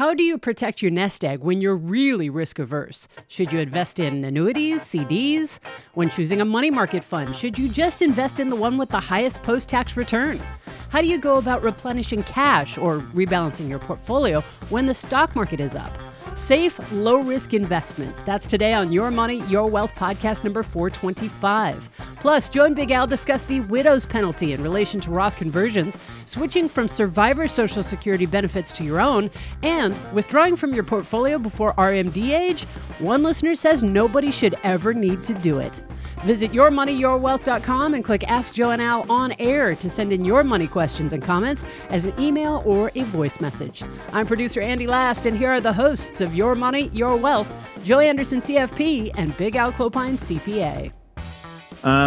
How do you protect your nest egg when you're really risk averse? Should you invest in annuities, CDs? When choosing a money market fund, should you just invest in the one with the highest post-tax return? How do you go about replenishing cash or rebalancing your portfolio when the stock market is up? Safe, low-risk investments. That's today on Your Money, Your Wealth podcast number 425. Plus, Joe and Big Al discuss the widow's penalty in relation to Roth conversions, switching from survivor Social Security benefits to your own, and withdrawing from your portfolio before RMD age. One listener says nobody should ever need to do it. Visit yourmoneyyourwealth.com and click Ask Joe and Al on air to send in your money questions and comments as an email or a voice message. I'm producer Andy Last, and here are the hosts of Your Money, Your Wealth, Joe Anderson, CFP, and Big Al Clopine, CPA.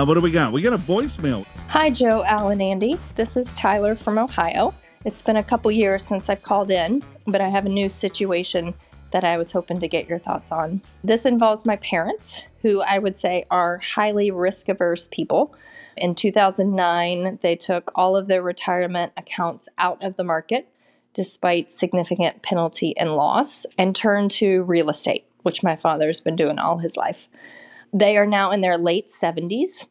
What do we got? We got a voicemail. Hi, Joe, Al, and Andy. This is Tyler from Ohio. It's been a couple years since I've called in, but I have a new situation that I was hoping to get your thoughts on. This involves my parents, who I would say are highly risk-averse people. In 2009, they took all of their retirement accounts out of the market, despite significant penalty and loss, and turned to real estate, which my father's been doing all his life. They are now in their late 70s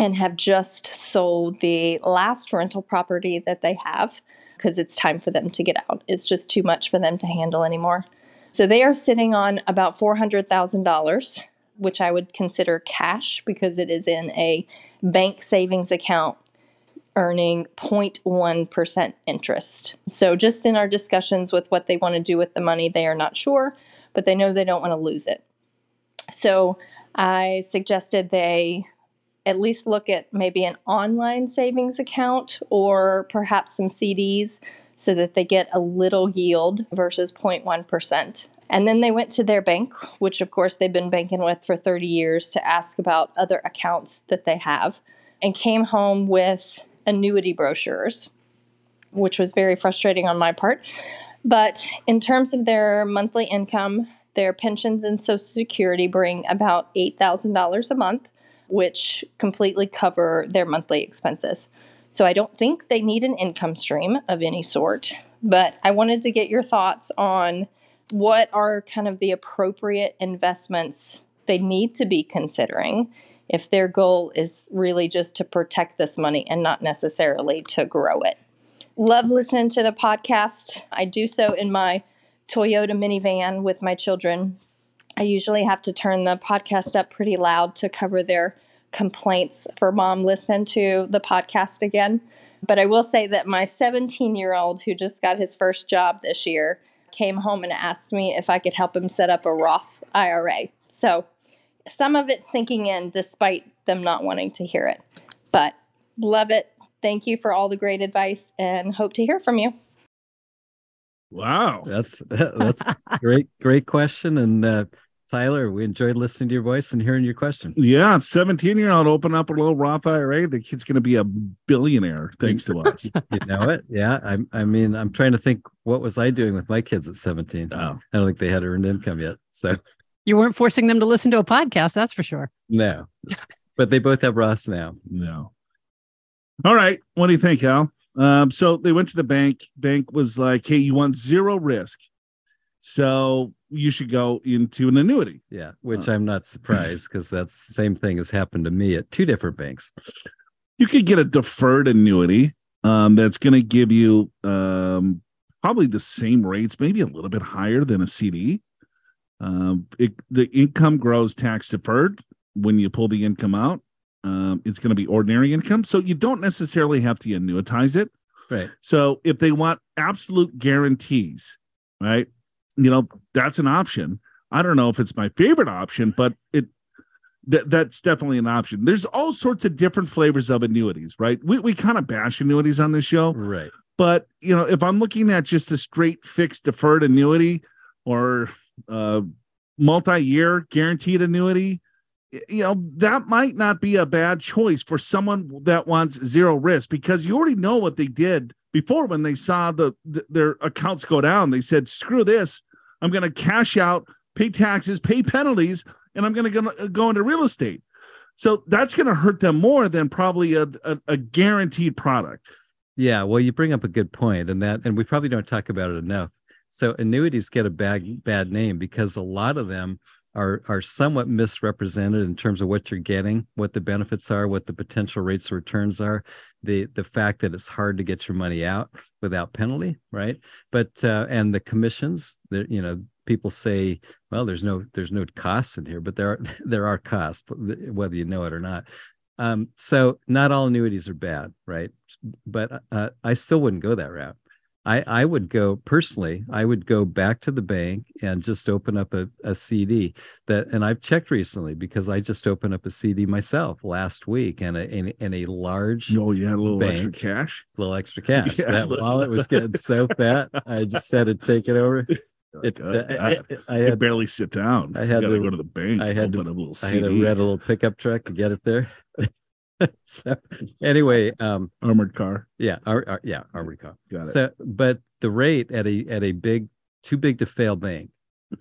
and have just sold the last rental property that they have because it's time for them to get out. It's just too much for them to handle anymore. So they are sitting on about $400,000, which I would consider cash because it is in a bank savings account earning 0.1% interest. So just in our discussions with what they want to do with the money, they are not sure, but they know they don't want to lose it. So I suggested they at least look at maybe an online savings account or perhaps some CDs, so that they get a little yield versus 0.1%. And then they went to their bank, which of course they've been banking with for 30 years, to ask about other accounts that they have, and came home with annuity brochures, which was very frustrating on my part. But in terms of their monthly income, their pensions and Social Security bring about $8,000 a month, which completely cover their monthly expenses. So I don't think they need an income stream of any sort, but I wanted to get your thoughts on what are kind of the appropriate investments they need to be considering if their goal is really just to protect this money and not necessarily to grow it. Love listening to the podcast. I do so in my Toyota minivan with my children. I usually have to turn the podcast up pretty loud to cover their complaints for mom listening to the podcast again. But I will say that my 17-year-old, who just got his first job this year, came home and asked me if I could help him set up a Roth IRA. So some of it's sinking in despite them not wanting to hear it. But love it. Thank you for all the great advice and hope to hear from you. Wow. That's great question. And Tyler, we enjoyed listening to your voice and hearing your question. Yeah, 17-year-old, open up a little Roth IRA. The kid's going to be a billionaire thanks to us. You know it? Yeah. I mean, I'm trying to think, what was I doing with my kids at 17? Oh. I don't think they had earned income yet. So you weren't forcing them to listen to a podcast, that's for sure. No, but they both have Roths now. No. All right. What do you think, Al? So they went to the bank. Bank was like, hey, you want zero risk, so you should go into an annuity. Yeah, which I'm not surprised, because that's the same thing has happened to me at two different banks. You could get a deferred annuity that's going to give you probably the same rates, maybe a little bit higher than a CD. The income grows tax deferred when you pull the income out. It's going to be ordinary income, so you don't necessarily have to annuitize it. Right. So if they want absolute guarantees, right? You know, that's an option. I don't know if it's my favorite option, but that's definitely an option. There's all sorts of different flavors of annuities, right? We kind of bash annuities on this show. Right. But, you know, if I'm looking at just a straight fixed deferred annuity or multi-year guaranteed annuity, you know, that might not be a bad choice for someone that wants zero risk, because you already know what they did before when they saw their accounts go down. They said, screw this. I'm going to cash out, pay taxes, pay penalties, and I'm going to go into real estate. So that's going to hurt them more than probably a guaranteed product. Yeah, well, you bring up a good point, and we probably don't talk about it enough. So annuities get a bad name because a lot of them are somewhat misrepresented in terms of what you're getting, what the benefits are, what the potential rates of returns are, the fact that it's hard to get your money out without penalty, right? But and the commissions, you know, people say, well, there's no costs in here, but there are costs, whether you know it or not. So not all annuities are bad, right? But I still wouldn't go that route. I would go personally. I would go back to the bank and just open up a CD that, and I've checked recently because I just opened up a CD myself last week and a large. Oh, you had a little bank, little extra cash. Yeah. That wallet was getting so fat, I just had to take it over. I barely sit down. I had to go to the bank. I had to rent a little pickup truck to get it there. So anyway, armored car. Yeah. Armored car. Got it. So, but the rate at a big, too big to fail bank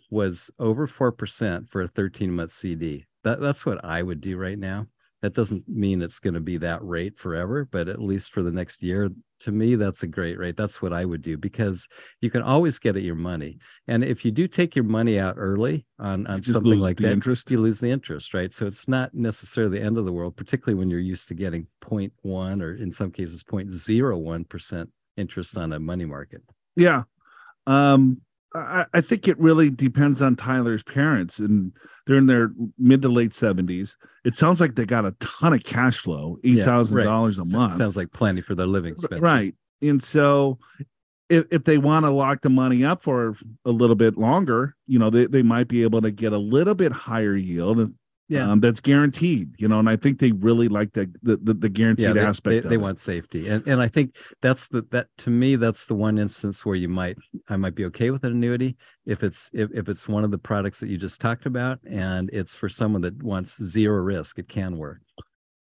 was over 4% for a 13-month CD. That's what I would do right now. That doesn't mean it's going to be that rate forever, but at least for the next year, to me, that's a great rate. That's what I would do because you can always get at your money. And if you do take your money out early on something like that, interest, you lose the interest, right? So it's not necessarily the end of the world, particularly when you're used to getting 0.1 or in some cases 0.01% interest on a money market. Yeah. I think it really depends on Tyler's parents, and they're in their mid to late 70s. It sounds like they got a ton of cash flow, $8,000 a month. Sounds like plenty for their living expenses. Right. And so if they want to lock the money up for a little bit longer, you know, they might be able to get a little bit higher yield. Yeah, that's guaranteed, you know, and I think they really like the guaranteed aspect. They want safety, and I think that's the one instance where I might be okay with an annuity if it's one of the products that you just talked about, and it's for someone that wants zero risk. It can work.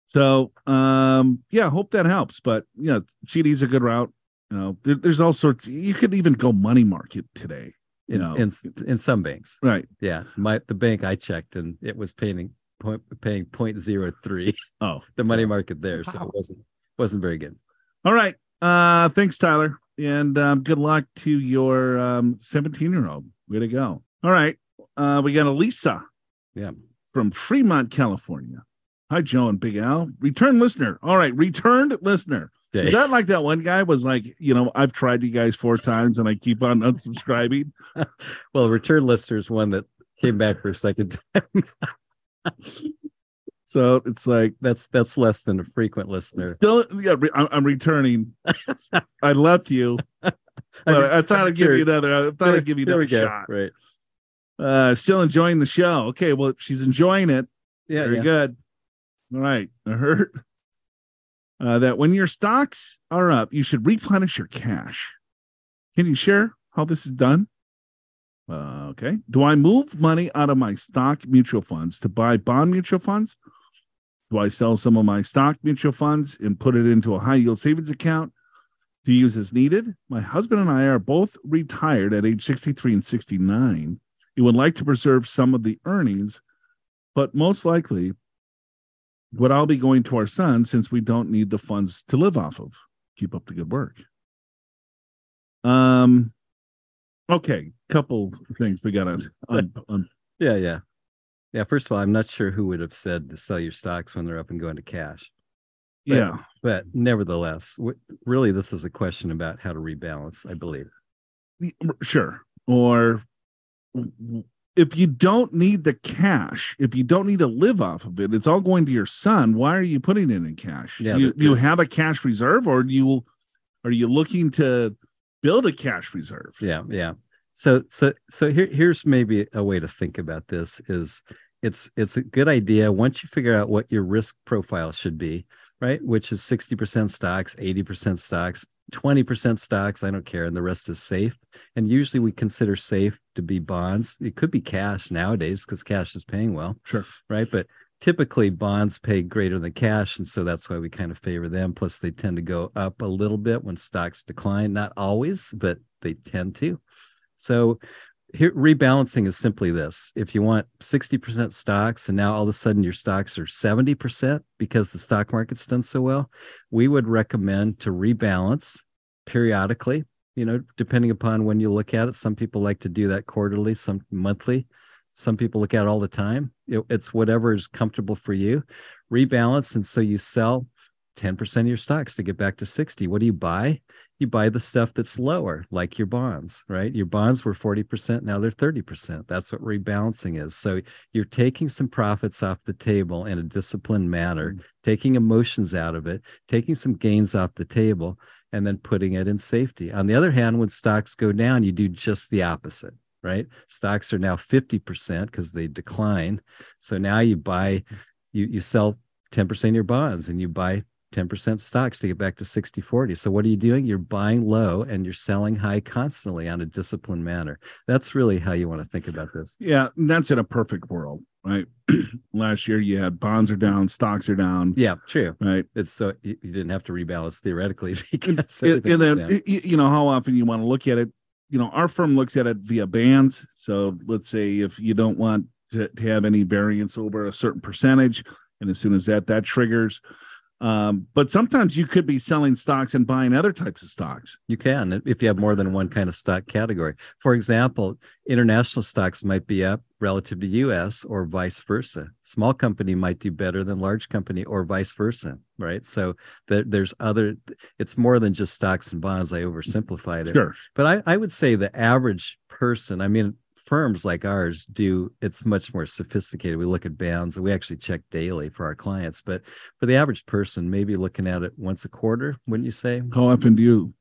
So hope that helps. But yeah, CD's a good route. You know, there's all sorts. You could even go money market today. In some banks, right? Yeah, the bank I checked and it was paying 0.03. Oh, the money market there, wow. So it wasn't very good. All right, thanks, Tyler, and good luck to your 17-year-old. Way to go! All right, we got Elisa, from Fremont, California. Hi, Joe and Big Al, returned listener. All right, returned listener. Day. Is that like that one guy was like, you know, I've tried you guys 4 times and I keep on unsubscribing? Well, return listeners, one that came back for a second time. So it's like that's less than a frequent listener. Still, yeah, I'm returning. I left you. I thought I'd give you another shot. Right. Still enjoying the show. Okay, well, she's enjoying it. Yeah, very good. All right, I heard. That when your stocks are up, you should replenish your cash. Can you share how this is done? Okay. Do I move money out of my stock mutual funds to buy bond mutual funds? Do I sell some of my stock mutual funds and put it into a high yield savings account to use as needed? My husband and I are both retired at age 63 and 69. We would like to preserve some of the earnings, but most likely what I'll be going to our son since we don't need the funds to live off of. Keep up the good work. Okay, couple things we got to Yeah, first of all, I'm not sure who would have said to sell your stocks when they're up and go into cash. But, yeah. But nevertheless, really this is a question about how to rebalance, I believe. Sure. Or if you don't need the cash, if you don't need to live off of it, it's all going to your son. Why are you putting it in cash? Yeah, do you have a cash reserve, or are you looking to build a cash reserve? Yeah. So here's maybe a way to think about this is it's a good idea once you figure out what your risk profile should be, right? Which is 60% stocks, 80% stocks, 20% stocks, I don't care, and the rest is safe. And usually we consider safe to be bonds. It could be cash nowadays because cash is paying well. Sure. Right? But typically bonds pay greater than cash, and so that's why we kind of favor them. Plus they tend to go up a little bit when stocks decline. Not always, but they tend to. So here, rebalancing is simply this. If you want 60% stocks and now all of a sudden your stocks are 70% because the stock market's done so well, we would recommend to rebalance periodically you know, depending upon when you look at it. Some people like to do that quarterly, some monthly. Some people look at it all the time. It's whatever is comfortable for you. Rebalance. And so you sell 10% of your stocks to get back to 60. What do you buy? You buy the stuff that's lower, like your bonds, right? Your bonds were 40%. Now they're 30%. That's what rebalancing is. So you're taking some profits off the table in a disciplined manner, taking emotions out of it, taking some gains off the table, and then putting it in safety. On the other hand, when stocks go down, you do just the opposite, right? Stocks are now 50% because they decline. So now you buy, you sell 10% of your bonds and you buy 10% stocks to get back to 60-40. So what are you doing? You're buying low and you're selling high constantly on a disciplined manner. That's really how you want to think about this. Yeah, that's in a perfect world, right? Last year you had bonds are down, stocks are down. Yeah, true. Right. It's so you didn't have to rebalance theoretically because and then you know how often you want to look at it. You know, our firm looks at it via bands. So let's say if you don't want to have any variance over a certain percentage, and as soon as that triggers. But sometimes you could be selling stocks and buying other types of stocks. You can, if you have more than one kind of stock category. For example, international stocks might be up relative to U.S. or vice versa. Small company might do better than large company or vice versa, right? So there's other, it's more than just stocks and bonds. I oversimplified it. Sure. But I would say the average person, I mean, firms like ours do, it's much more sophisticated. We look at bands and we actually check daily for our clients. But for the average person, maybe looking at it once a quarter, wouldn't you say? How often do you,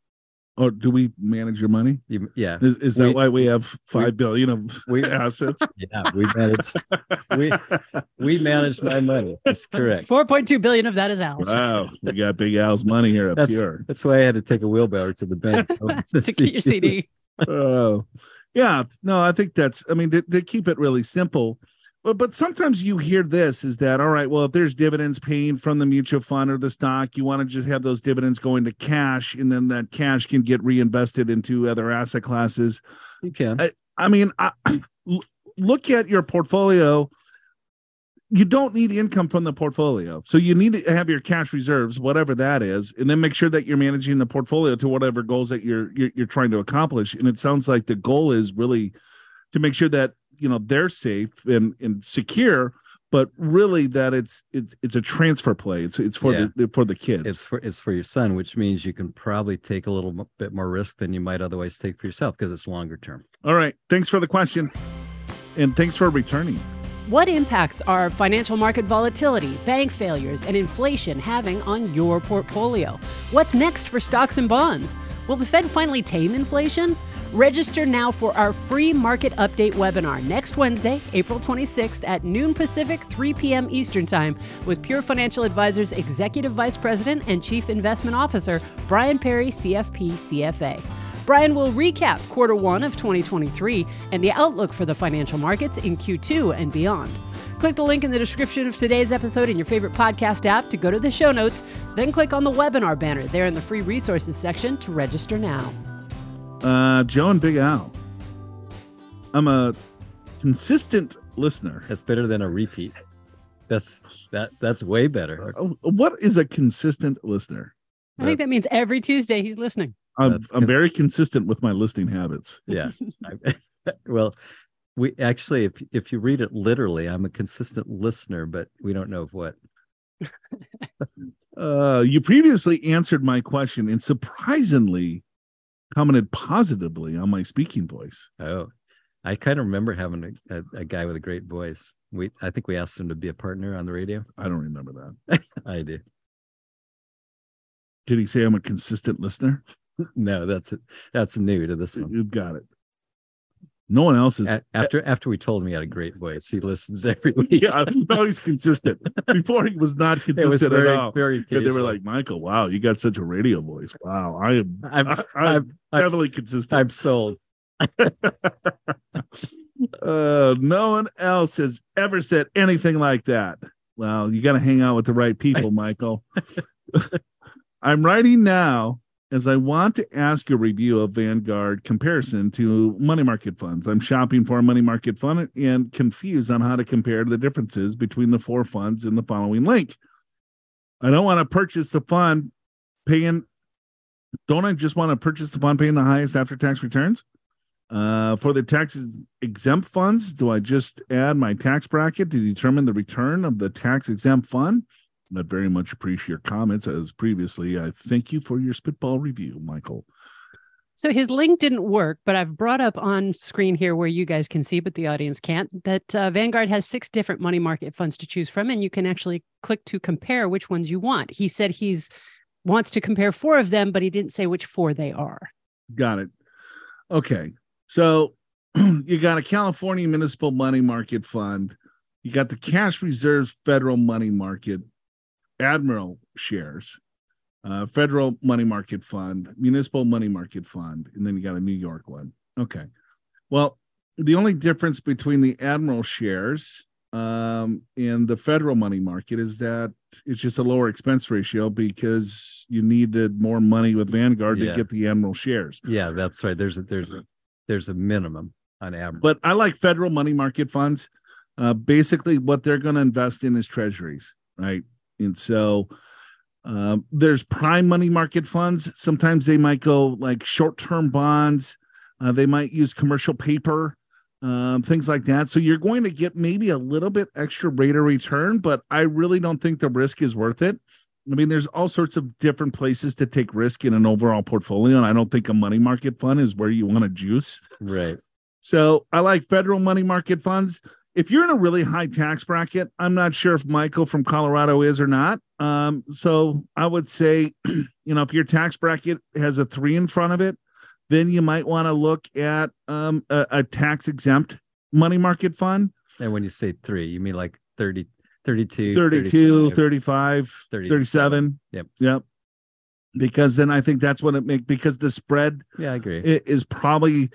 or do we manage your money? Yeah. Is that why we have $5 billion of assets? Yeah, we manage. we manage my money. That's correct. 4.2 billion of that is Al's. Wow. We got Big Al's money here up here. That's why I had to take a wheelbarrow to the bank to get your CD. Oh. Yeah, no, I think that's, I mean, to keep it really simple, but sometimes you hear this is that, all right, well, if there's dividends paying from the mutual fund or the stock, you want to just have those dividends going to cash, and then that cash can get reinvested into other asset classes. You can. I mean, look at your portfolio. You don't need income from the portfolio. So you need to have your cash reserves, whatever that is, and then make sure that you're managing the portfolio to whatever goals that you're trying to accomplish. And it sounds like the goal is really to make sure that, you know, they're safe and secure, but really that it's a transfer play. It's for for the kids. It's for your son, which means you can probably take a little bit more risk than you might otherwise take for yourself because it's longer term. All right. Thanks for the question. And thanks for returning. What impacts are financial market volatility, bank failures, and inflation having on your portfolio? What's next for stocks and bonds? Will the Fed finally tame inflation? Register now for our free market update webinar next Wednesday, April 26th at noon Pacific, 3 p.m. Eastern Time with Pure Financial Advisors Executive Vice President and Chief Investment Officer, Brian Perry, CFP, CFA. Brian will recap quarter one of 2023 and the outlook for the financial markets in Q2 and beyond. Click the link in the description of today's episode in your favorite podcast app to go to the show notes, then click on the webinar banner there in the free resources section to register now. Joe and Big Al, I'm a consistent listener. That's better than a repeat. That's way better. What is a consistent listener? I think that means every Tuesday he's listening. I'm very consistent with my listening habits. Yeah. Well, we actually, if you read it literally, I'm a consistent listener, but we don't know of what. You previously answered my question and surprisingly commented positively on my speaking voice. Oh, I kind of remember having a guy with a great voice. I think we asked him to be a partner on the radio. I don't remember that. I do. Did he say I'm a consistent listener? No, that's it. That's new to this one. You've got it. No one else is. After we told him he had a great voice, he listens every week. Yeah, now he's consistent. Before he was not consistent at all. Very they were like, Michael, wow, you got such a radio voice. Wow, I'm heavily consistent. I'm sold. No one else has ever said anything like that. Well, you got to hang out with the right people, Michael. I'm writing now. As I want to ask a review of Vanguard comparison to money market funds. I'm shopping for a money market fund and confused on how to compare the differences between the four funds in the following link. I don't want to purchase the fund paying Don't I just want to purchase upon paying the highest after-tax returns? For the tax-exempt funds, do I just add my tax bracket to determine the return of the tax-exempt fund? I very much appreciate your comments as previously. I thank you for your spitball review, Michael. So his link didn't work, but I've brought up on screen here where you guys can see, but the audience can't, that Vanguard has 6 different money market funds to choose from, and you can actually click to compare which ones you want. He said he's wants to compare 4 of them, but he didn't say which 4 they are. Got it. Okay. So you got a California Municipal Money Market Fund. You got the Cash Reserves Federal Money Market, Admiral Shares, Federal Money Market Fund, Municipal Money Market Fund, and then you got a New York one. Okay. Well, the only difference between the Admiral Shares and the Federal Money Market is that it's just a lower expense ratio because you needed more money with Vanguard to get the Admiral Shares. Yeah, that's right. There's a minimum on Admiral. But I like Federal Money Market Funds. Basically, what they're going to invest in is treasuries, right? And so there's prime money market funds. Sometimes they might go like short-term bonds. They might use commercial paper, things like that. So you're going to get maybe a little bit extra rate of return, but I really don't think the risk is worth it. I mean, there's all sorts of different places to take risk in an overall portfolio, and I don't think a money market fund is where you want to juice. Right. So I like federal money market funds. If you're in a really high tax bracket, I'm not sure if Michael from Colorado is or not. So I would say, if your tax bracket has a 3 in front of it, then you might want to look at a tax-exempt money market fund. And when you say 3, you mean like 30, 32, 32, 35, 37. Yep. Because then I think that's what it makes, because the spread I agree. Is probably,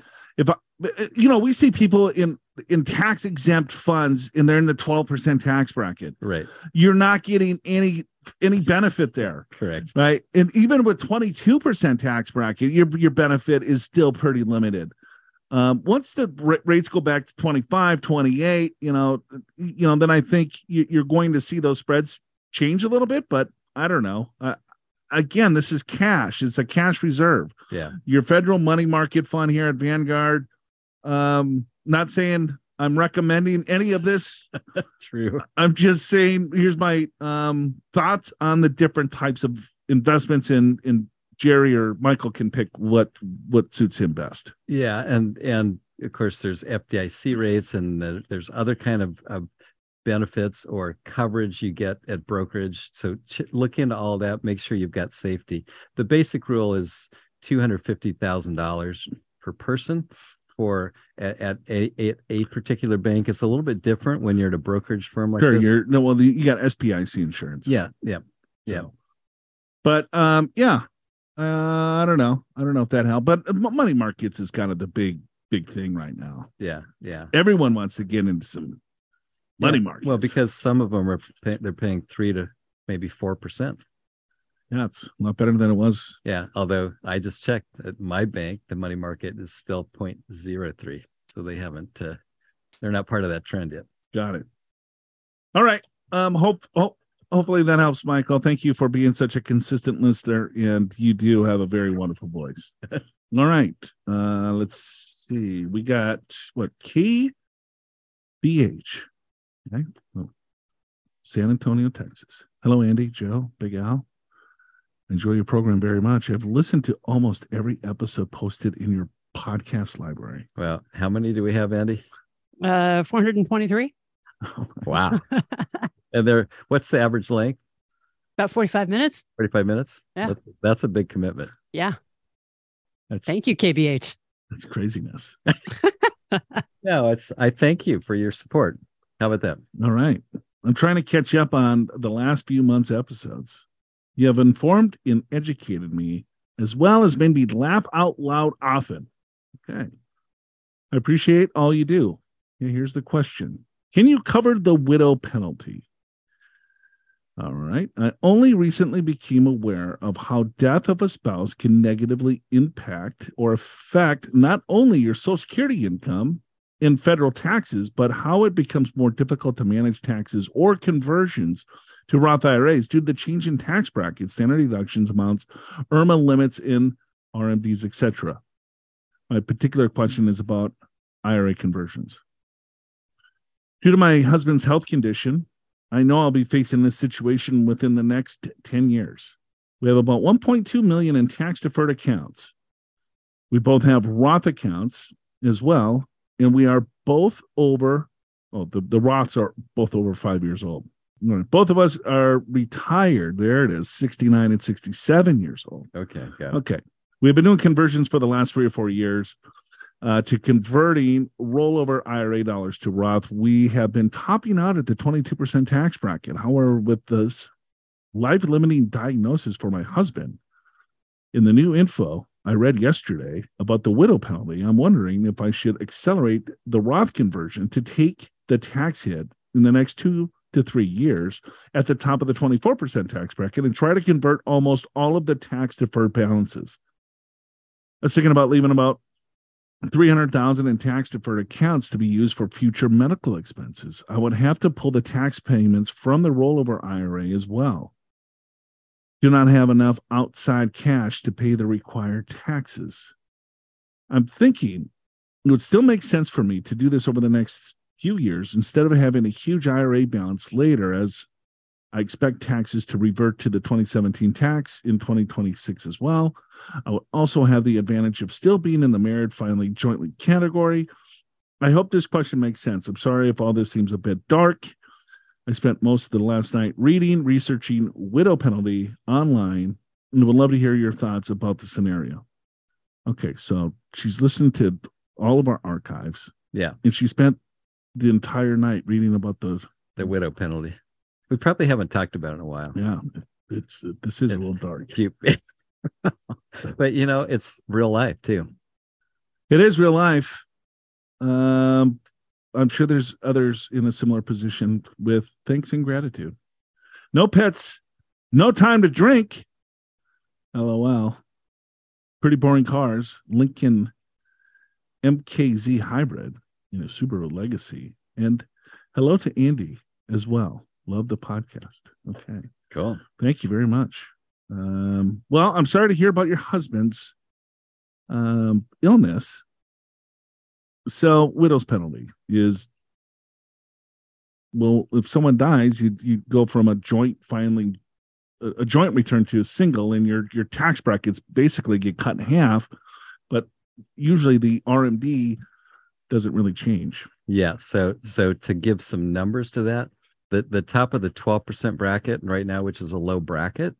we see people in tax exempt funds and they're in the 12% tax bracket, right? You're not getting any benefit there. Correct. Right. And even with 22% tax bracket, your benefit is still pretty limited. Once the rates go back to 25, 28, then I think you're going to see those spreads change a little bit, but I don't know. Again, this is cash. It's a cash reserve. Yeah. Your federal money market fund here at Vanguard, not saying I'm recommending any of this. True. I'm just saying here's my thoughts on the different types of investments, and Jerry or Michael can pick what suits him best. Yeah, and of course there's FDIC rates, and there's other kind of benefits or coverage you get at brokerage. So look into all that. Make sure you've got safety. The basic rule is $250,000 per person. Or at a particular bank, it's a little bit different when you're at a brokerage firm like this. You got SPIC insurance. Yeah. But I don't know if that helped. But money markets is kind of the big thing right now. Yeah. Everyone wants to get into some money markets. Well, because some of them they're paying 3 to maybe 4%. Yeah, it's a lot better than it was. Yeah, although I just checked at my bank, the money market is still 0.03. So they haven't, they're not part of that trend yet. Got it. All right. Hopefully that helps, Michael. Thank you for being such a consistent listener, and you do have a very wonderful voice. All right. Let's see. We got KBH. Okay. Oh. San Antonio, Texas. Hello, Andy, Joe, Big Al. Enjoy your program very much. I've listened to almost every episode posted in your podcast library. Well, how many do we have, Andy? 423. Wow. And what's the average length? About 45 minutes. 45 minutes? Yeah. That's a big commitment. Yeah. Thank you, KBH. That's craziness. No, I thank you for your support. How about that? All right. I'm trying to catch up on the last few months' episodes. You have informed and educated me, as well as made me laugh out loud often. Okay. I appreciate all you do. Here's the question. Can you cover the widow penalty? All right. I only recently became aware of how death of a spouse can negatively impact or affect not only your Social Security income, in federal taxes, but how it becomes more difficult to manage taxes or conversions to Roth IRAs due to the change in tax brackets, standard deductions, amounts, IRMA limits in RMDs, etc. My particular question is about IRA conversions. Due to my husband's health condition, I know I'll be facing this situation within the next 10 years. We have about $1.2 million in tax-deferred accounts. We both have Roth accounts as well, and we are both over, the Roths are both over 5 years old. Both of us are retired. There it is, 69 and 67 years old. Okay, got it. Okay. We've been doing conversions for the last 3 or 4 years to converting rollover IRA dollars to Roth. We have been topping out at the 22% tax bracket. However, with this life-limiting diagnosis for my husband, in the new info I read yesterday about the widow penalty, I'm wondering if I should accelerate the Roth conversion to take the tax hit in the next 2 to 3 years at the top of the 24% tax bracket and try to convert almost all of the tax-deferred balances. I was thinking about leaving about $300,000 in tax-deferred accounts to be used for future medical expenses. I would have to pull the tax payments from the rollover IRA as well. Do not have enough outside cash to pay the required taxes. I'm thinking it would still make sense for me to do this over the next few years instead of having a huge IRA balance later, as I expect taxes to revert to the 2017 tax in 2026 as well. I would also have the advantage of still being in the married finally jointly category. I hope this question makes sense. I'm sorry if all this seems a bit dark. I spent most of the last night researching widow penalty online, and would love to hear your thoughts about the scenario. Okay, so she's listened to all of our archives. Yeah. And she spent the entire night reading about the widow penalty. We probably haven't talked about it in a while. Yeah, this is a little dark. But, it's real life, too. It is real life. I'm sure there's others in a similar position with thanks and gratitude. No pets, no time to drink. LOL. Pretty boring cars. Lincoln MKZ hybrid in a Subaru Legacy. And hello to Andy as well. Love the podcast. Okay. Cool. Thank you very much. Well, I'm sorry to hear about your husband's illness. So widow's penalty is, well, if someone dies, you go from a joint return to a single, and your tax brackets basically get cut in half, but usually the RMD doesn't really change. Yeah. So to give some numbers to that, the top of the 12% bracket right now, which is a low bracket.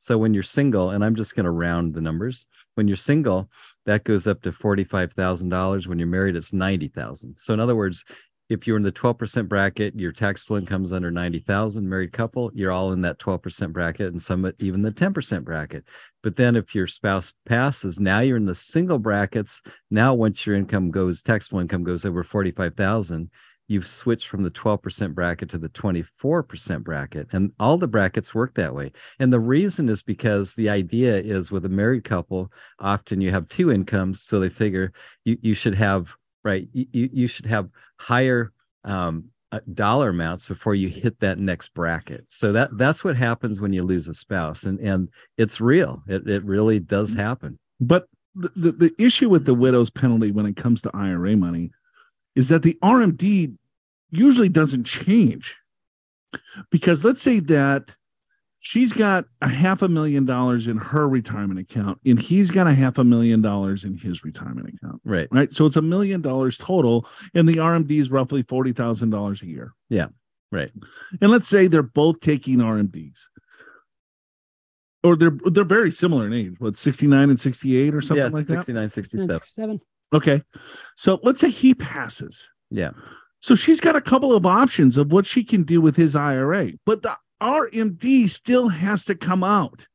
So when you're single, and I'm just going to round the numbers, when you're single, that goes up to $45,000. When you're married, it's $90,000. So in other words, if you're in the 12% bracket, your taxable income's under $90,000. Married couple, you're all in that 12% bracket, and some even the 10% bracket. But then if your spouse passes, now you're in the single brackets. Now once your taxable income goes over $45,000, you've switched from the 12% bracket to the 24% bracket. And all the brackets work that way. And the reason is because the idea is with a married couple, often you have two incomes. So they figure you should have higher dollar amounts before you hit that next bracket. So that's what happens when you lose a spouse. And it's real. It really does happen. But the issue with the widow's penalty when it comes to IRA money is that the RMD usually doesn't change, because let's say that she's got $500,000 in her retirement account and he's got $500,000 in his retirement account. Right. So it's $1 million total, and the RMD is roughly $40,000 a year. Yeah. Right. And let's say they're both taking RMDs, or they're very similar in age, what, 69 and 68 or something like 69, that? 67. Okay. So let's say he passes. Yeah. So she's got a couple of options of what she can do with his IRA, but the RMD still has to come out.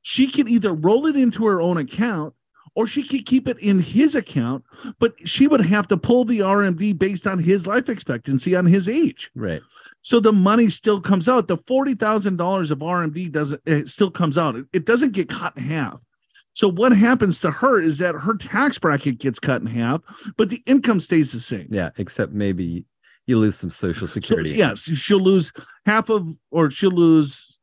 She can either roll it into her own account, or she could keep it in his account, but she would have to pull the RMD based on his life expectancy, on his age. Right. So the money still comes out. The $40,000 of RMD still comes out. It doesn't get cut in half. So what happens to her is that her tax bracket gets cut in half, but the income stays the same. Yeah, except maybe you lose some Social Security. So, yes, she'll lose half of, or she'll lose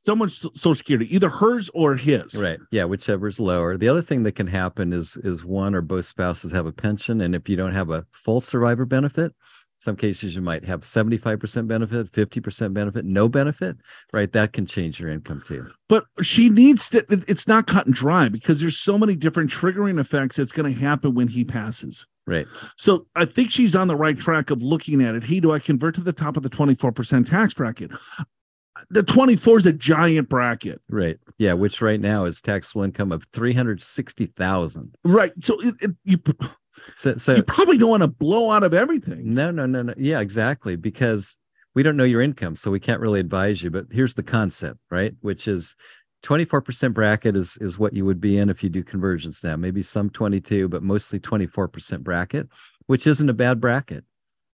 so much Social Security, either hers or his. Right. Yeah, whichever's lower. The other thing that can happen is one or both spouses have a pension, and if you don't have a full survivor benefit, some cases you might have 75% benefit, 50% benefit, no benefit, right? That can change your income too. But she needs to, it's not cut and dry because there's so many different triggering effects that's going to happen when he passes. Right. So I think she's on the right track of looking at it. Hey, do I convert to the top of the 24% tax bracket? The 24 is a giant bracket. Right. Yeah, which right now is taxable income of $360,000. Right. So So you probably don't want to blow out of everything. No. Yeah, exactly. Because we don't know your income, so we can't really advise you. But here's the concept, right? Which is 24% bracket is what you would be in if you do conversions now. Maybe some 22, but mostly 24% bracket, which isn't a bad bracket.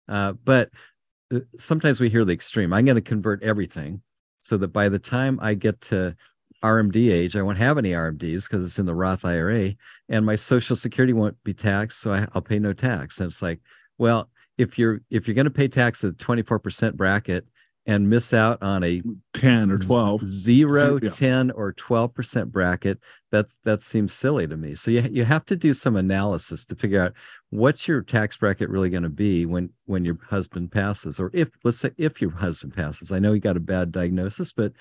But sometimes we hear the extreme. I'm going to convert everything so that by the time I get to RMD age, I won't have any RMDs because it's in the Roth IRA, and my Social Security won't be taxed, so I'll pay no tax. And it's like, well, if you're going to pay tax at the 24% bracket and miss out on a 10 or 12, 0, yeah, 10 or 12% bracket, that seems silly to me. So you have to do some analysis to figure out what's your tax bracket really going to be when your husband passes, or if, let's say, if your husband passes. I know he got a bad diagnosis, but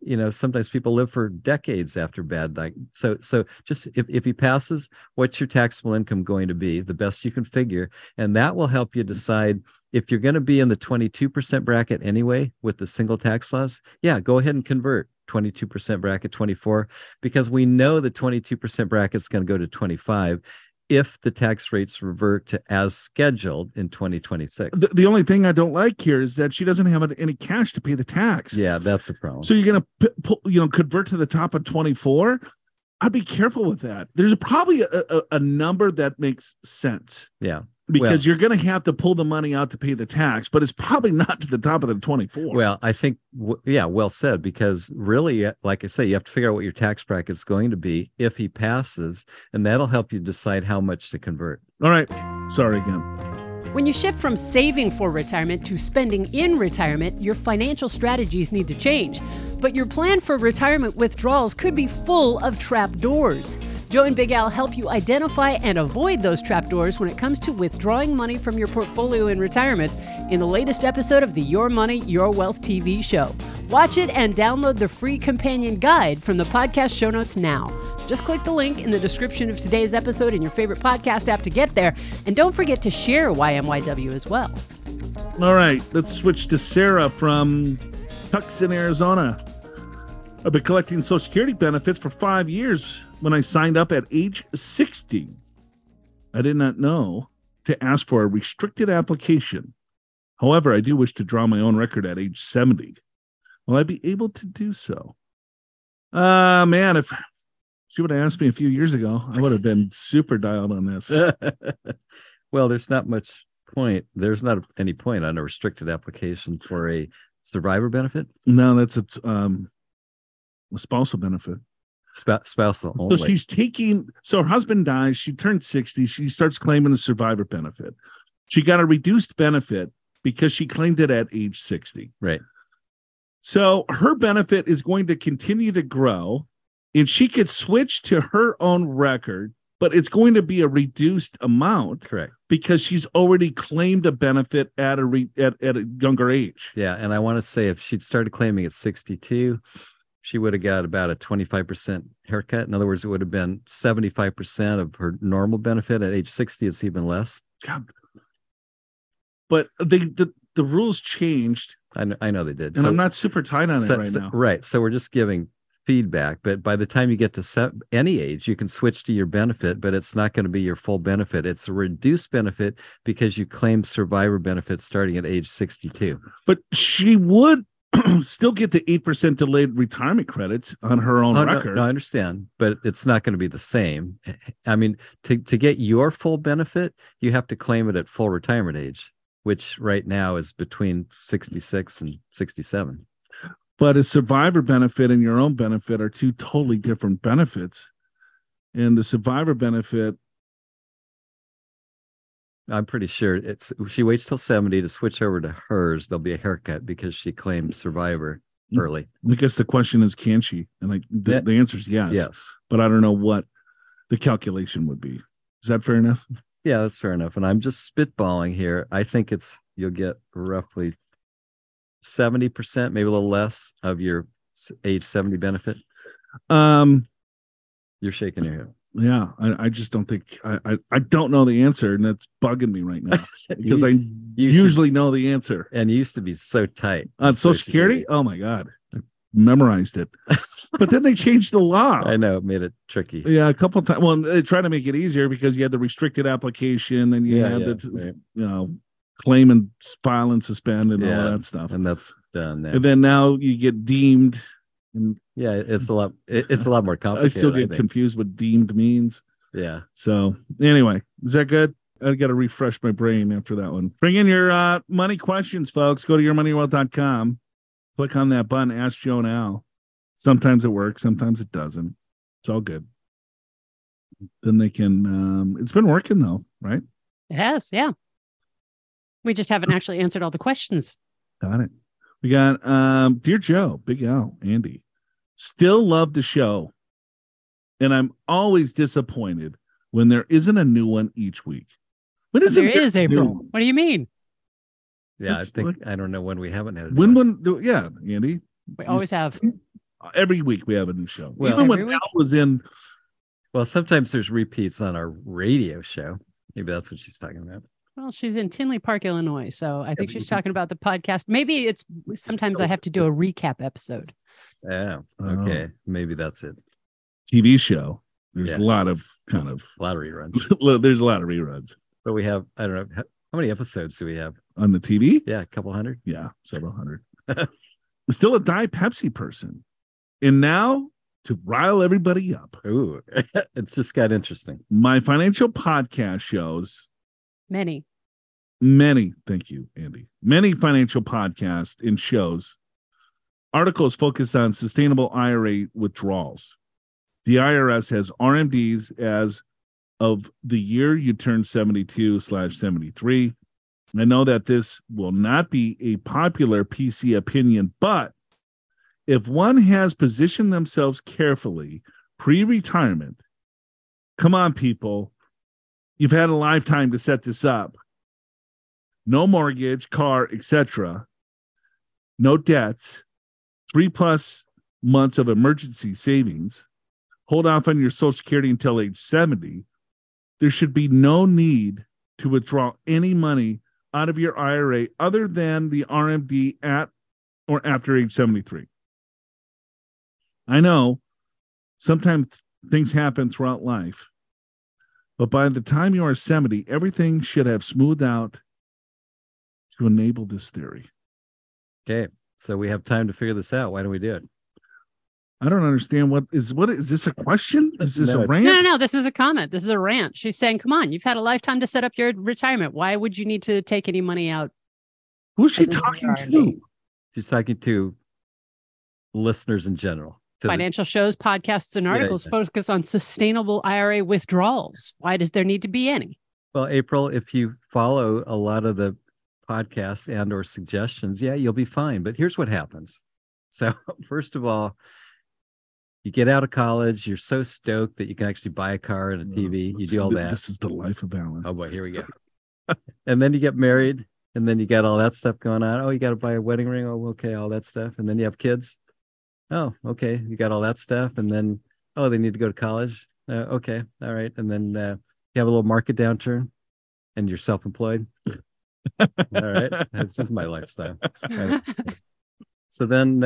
you know, sometimes people live for decades after bad diet. So just if he passes, what's your taxable income going to be? The best you can figure. And that will help you decide if you're going to be in the 22% bracket anyway with the single tax laws. Yeah, go ahead and convert 22% bracket 24, because we know the 22% bracket is going to go to 25 if the tax rates revert to as scheduled in 2026. The only thing I don't like here is that she doesn't have any cash to pay the tax. Yeah, that's the problem. So you're going to convert to the top of 24. I'd be careful with that. There's probably a number that makes sense. Yeah. Because you're going to have to pull the money out to pay the tax, but it's probably not to the top of the 24. Well, I think, well said, because really, like I say, you have to figure out what your tax bracket is going to be if he passes, and that'll help you decide how much to convert. All right. Sorry again. When you shift from saving for retirement to spending in retirement, your financial strategies need to change. But your plan for retirement withdrawals could be full of trapdoors. Joe and Big Al help you identify and avoid those trapdoors when it comes to withdrawing money from your portfolio in retirement in the latest episode of the Your Money, Your Wealth TV show. Watch it and download the free companion guide from the podcast show notes now. Just click the link in the description of today's episode in your favorite podcast app to get there. And don't forget to share YMYW as well. All right, let's switch to Sarah from Tucson, Arizona. I've been collecting Social Security benefits for 5 years. When I signed up at age 60, I did not know to ask for a restricted application. However, I do wish to draw my own record at age 70. Will I be able to do so? Man, if she would have asked me a few years ago, I would have been super dialed on this. Well, there's not much point. There's not any point on a restricted application for a survivor benefit. No, that's a spousal benefit. Spousal only. So she's taking, so her husband dies, she turns 60, she starts claiming the survivor benefit. She got a reduced benefit because she claimed it at age 60. Right. So her benefit is going to continue to grow, and she could switch to her own record, but it's going to be a reduced amount. Correct. Because she's already claimed a benefit at a younger age. Yeah, and I want to say if she'd started claiming at 62, she would have got about a 25% haircut. In other words, it would have been 75% of her normal benefit. At age 60, it's even less. God. But the rules changed. I know they did. And so, I'm not super tight on it right now. Right. So we're just giving feedback. But by the time you get to any age, you can switch to your benefit, but it's not going to be your full benefit. It's a reduced benefit because you claim survivor benefits starting at age 62. But she would still get the 8% delayed retirement credits on her own record. No, I understand, but it's not going to be the same. I mean, to get your full benefit, you have to claim it at full retirement age, which right now is between 66 and 67. But a survivor benefit and your own benefit are two totally different benefits. And the survivor benefit, I'm pretty sure it's, she waits till 70 to switch over to hers. There'll be a haircut because she claimed survivor early. I guess the question is, can she? And like the answer is yes. Yes. But I don't know what the calculation would be. Is that fair enough? Yeah, that's fair enough. And I'm just spitballing here. I think it's, you'll get roughly 70%, maybe a little less of your age 70 benefit. You're shaking your head. Yeah, I just don't think, I don't know the answer, and that's bugging me right now because I usually know the answer. And you used to be so tight. On Social Security? Oh my God. I memorized it. But then they changed the law. I know, it made it tricky. Yeah, a couple of times. Well, they tried to make it easier because you had the restricted application and you had the, right, you know, claim and file and suspend and all that stuff. And that's done now. And then now you get deemed. And yeah, it's a lot more complicated. I still get confused what deemed means. Yeah. So anyway, is that good? I got to refresh my brain after that one. Bring in your money questions, folks. Go to yourmoneyyourwealth.com. Click on that button, Ask Joe and Al. Sometimes it works. Sometimes it doesn't. It's all good. Then they can, it's been working though, right? It has. Yeah. We just haven't actually answered all the questions. Got it. We got, Dear Joe, Big Al, Andy, still love the show. And I'm always disappointed when there isn't a new one each week. When is it? There is, April. What do you mean? Yeah, it's, I think, I don't know when we haven't had it. When, yeah, Andy. We always have. Every week we have a new show. Well, even when Al was in. Well, sometimes there's repeats on our radio show. Maybe that's what she's talking about. Well, she's in Tinley Park, Illinois, so I think she's talking about the podcast. Maybe it's, sometimes I have to do a recap episode. Yeah, okay. Maybe that's it. TV show. There's a lot of kind of... A lot of reruns. There's a lot of reruns. But we have, I don't know, how many episodes do we have? On the TV? Yeah, a couple hundred. Yeah, several hundred. Still a Diet Pepsi person. And now, to rile everybody up. Ooh, it's just got interesting. My financial podcast shows... Many, thank you, Andy. Many financial podcasts and shows, articles focused on sustainable IRA withdrawals. The IRS has RMDs as of the year you turn 72/73. I know that this will not be a popular PC opinion, but if one has positioned themselves carefully pre-retirement, come on, people. You've had a lifetime to set this up. No mortgage, car, etc. No debts. 3+ months of emergency savings. Hold off on your Social Security until age 70. There should be no need to withdraw any money out of your IRA other than the RMD at or after age 73. I know sometimes things happen throughout life. But by the time you are 70, everything should have smoothed out to enable this theory. Okay. So we have time to figure this out. Why don't we do it? I don't understand. What is this a question? Is this a rant? No. This is a comment. This is a rant. She's saying, come on, you've had a lifetime to set up your retirement. Why would you need to take any money out? Who's she talking to? She's talking to listeners in general. Financial shows, podcasts, and articles focus on sustainable IRA withdrawals. Why does there need to be any? Well, April, if you follow a lot of the podcasts and or suggestions, you'll be fine. But here's what happens. So first of all, you get out of college. You're so stoked that you can actually buy a car and a TV. You do all that. This is the life of Alan. Oh, boy, here we go. And then you get married, and then you got all that stuff going on. Oh, you got to buy a wedding ring. Oh, okay, all that stuff. And then you have kids. Oh, okay. You got all that stuff. And then, oh, they need to go to college. Okay. All right. And then you have a little market downturn and you're self-employed. All right. This is my lifestyle. Right. So then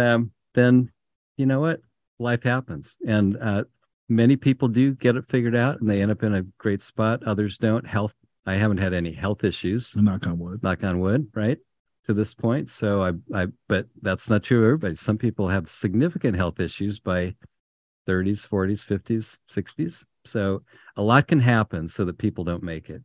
you know what? Life happens. And many people do get it figured out and they end up in a great spot. Others don't. Health. I haven't had any health issues. Knock on wood. Knock on wood. Right. To this point. So but that's not true of everybody. Some people have significant health issues by 30s, 40s, 50s, 60s. So a lot can happen so that people don't make it.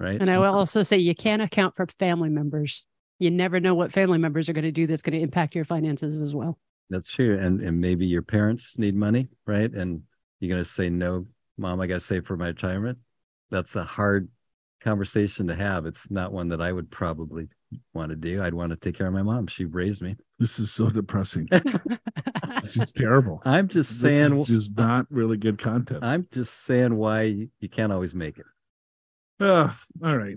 Right. And I will also say you can't account for family members. You never know what family members are going to do that's going to impact your finances as well. That's true. And maybe your parents need money, right? And you're going to say no Mom, I got to save for my retirement. That's a hard conversation to have. It's not one that I would probably want to do. I'd want to take care of my mom. She raised me. This is so depressing. It's just terrible. I'm just saying. This is just not really good content. I'm just saying why you can't always make it. All right.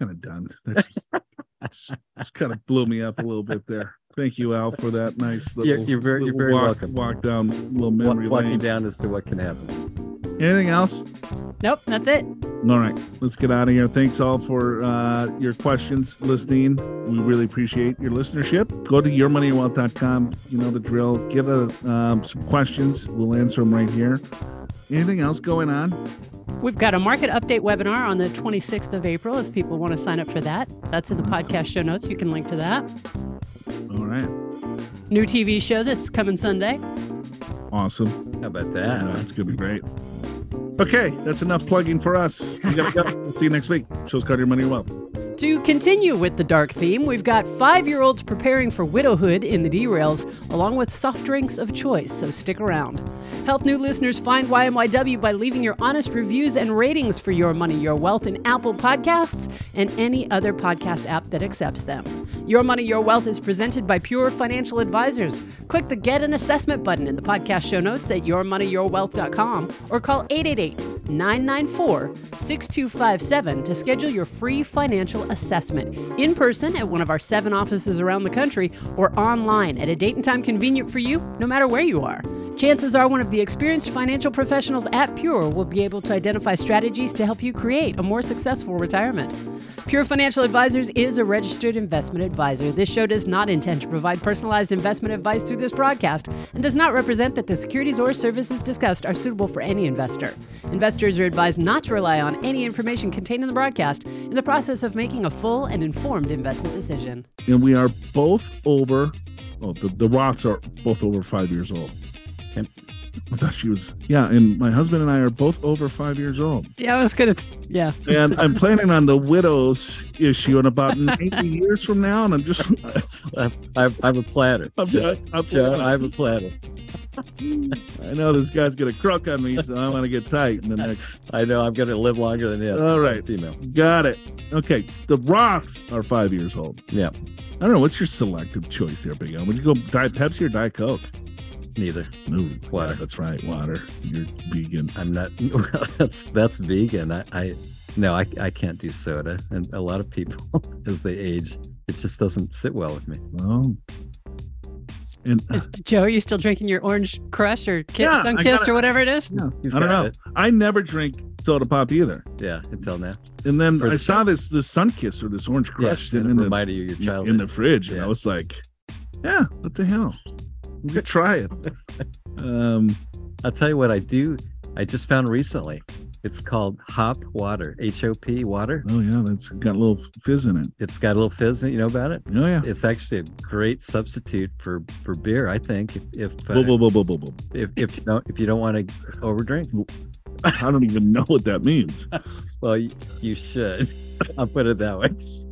Kind of done. That just kind of blew me up a little bit there. Thank you, Al, for that nice little you're very welcome. Walk down little memory lane. Down as to what can happen. Anything else? Nope, that's it. All right, let's get out of here. Thanks all for your questions, listening. We really appreciate your listenership. Go to yourmoneyyourwealth.com. You know the drill. Give some questions. We'll answer them right here. Anything else going on? We've got a market update webinar on the 26th of April if people want to sign up for that. That's in the podcast show notes. You can link to that. All right. New TV show this coming Sunday. Awesome. How about that? Yeah, that's going to be great. Okay, that's enough plugging for us. We gotta go. See you next week. Show's called Your Money, Your Wealth. To continue with the dark theme, we've got 5-year-olds preparing for widowhood in the derails, along with soft drinks of choice, so stick around. Help new listeners find YMYW by leaving your honest reviews and ratings for Your Money, Your Wealth in Apple Podcasts and any other podcast app that accepts them. Your Money, Your Wealth is presented by Pure Financial Advisors. Click the Get an Assessment button in the podcast show notes at yourmoneyyourwealth.com or call 888-994-6257 to schedule your free financial assessment in person at one of our 7 offices around the country or online at a date and time convenient for you, no matter where you are. Chances are one of the experienced financial professionals at Pure will be able to identify strategies to help you create a more successful retirement. Pure Financial Advisors is a registered investment advisor. This show does not intend to provide personalized investment advice through this broadcast and does not represent that the securities or services discussed are suitable for any investor. Investors are advised not to rely on any information contained in the broadcast in the process of making a full and informed investment decision. And we are both over, the Roths are both over 5 years old. And I thought she was, and my husband and I are both over 5 years old. Yeah, I was going to, And I'm planning on the widow's issue in about 90 years from now, and I'm just... I have a platter. I have a platter. I know this guy's going to crook on me, so I'm going to get tight in the next... I know, I'm going to live longer than him. All right. Female. Got it. Okay, the Roths are 5 years old. Yeah. I don't know, what's your selective choice there, Big Al? Would you go Diet Pepsi or Diet Coke? Neither. No, water. Yeah, that's right. Water. You're vegan. I'm not. Well, that's vegan. I can't do soda. And a lot of people, as they age, it just doesn't sit well with me. Well, and Joe, are you still drinking your Orange Crush or Sunkist or whatever it is? Yeah, I don't know. I never drink soda pop either. Yeah, until now. And then I saw this Sunkist or this Orange Crush sitting in the fridge, and I was like, what the hell? You try it. I'll tell you what I do. I just found recently. It's called hop water, HOP water. Oh, yeah. That's got a little fizz in it. It's got a little fizz in it. You know about it? Oh, yeah. It's actually a great substitute for beer, I think. If you don't want to overdrink. I don't even know what that means. Well, you should. I'll put it that way.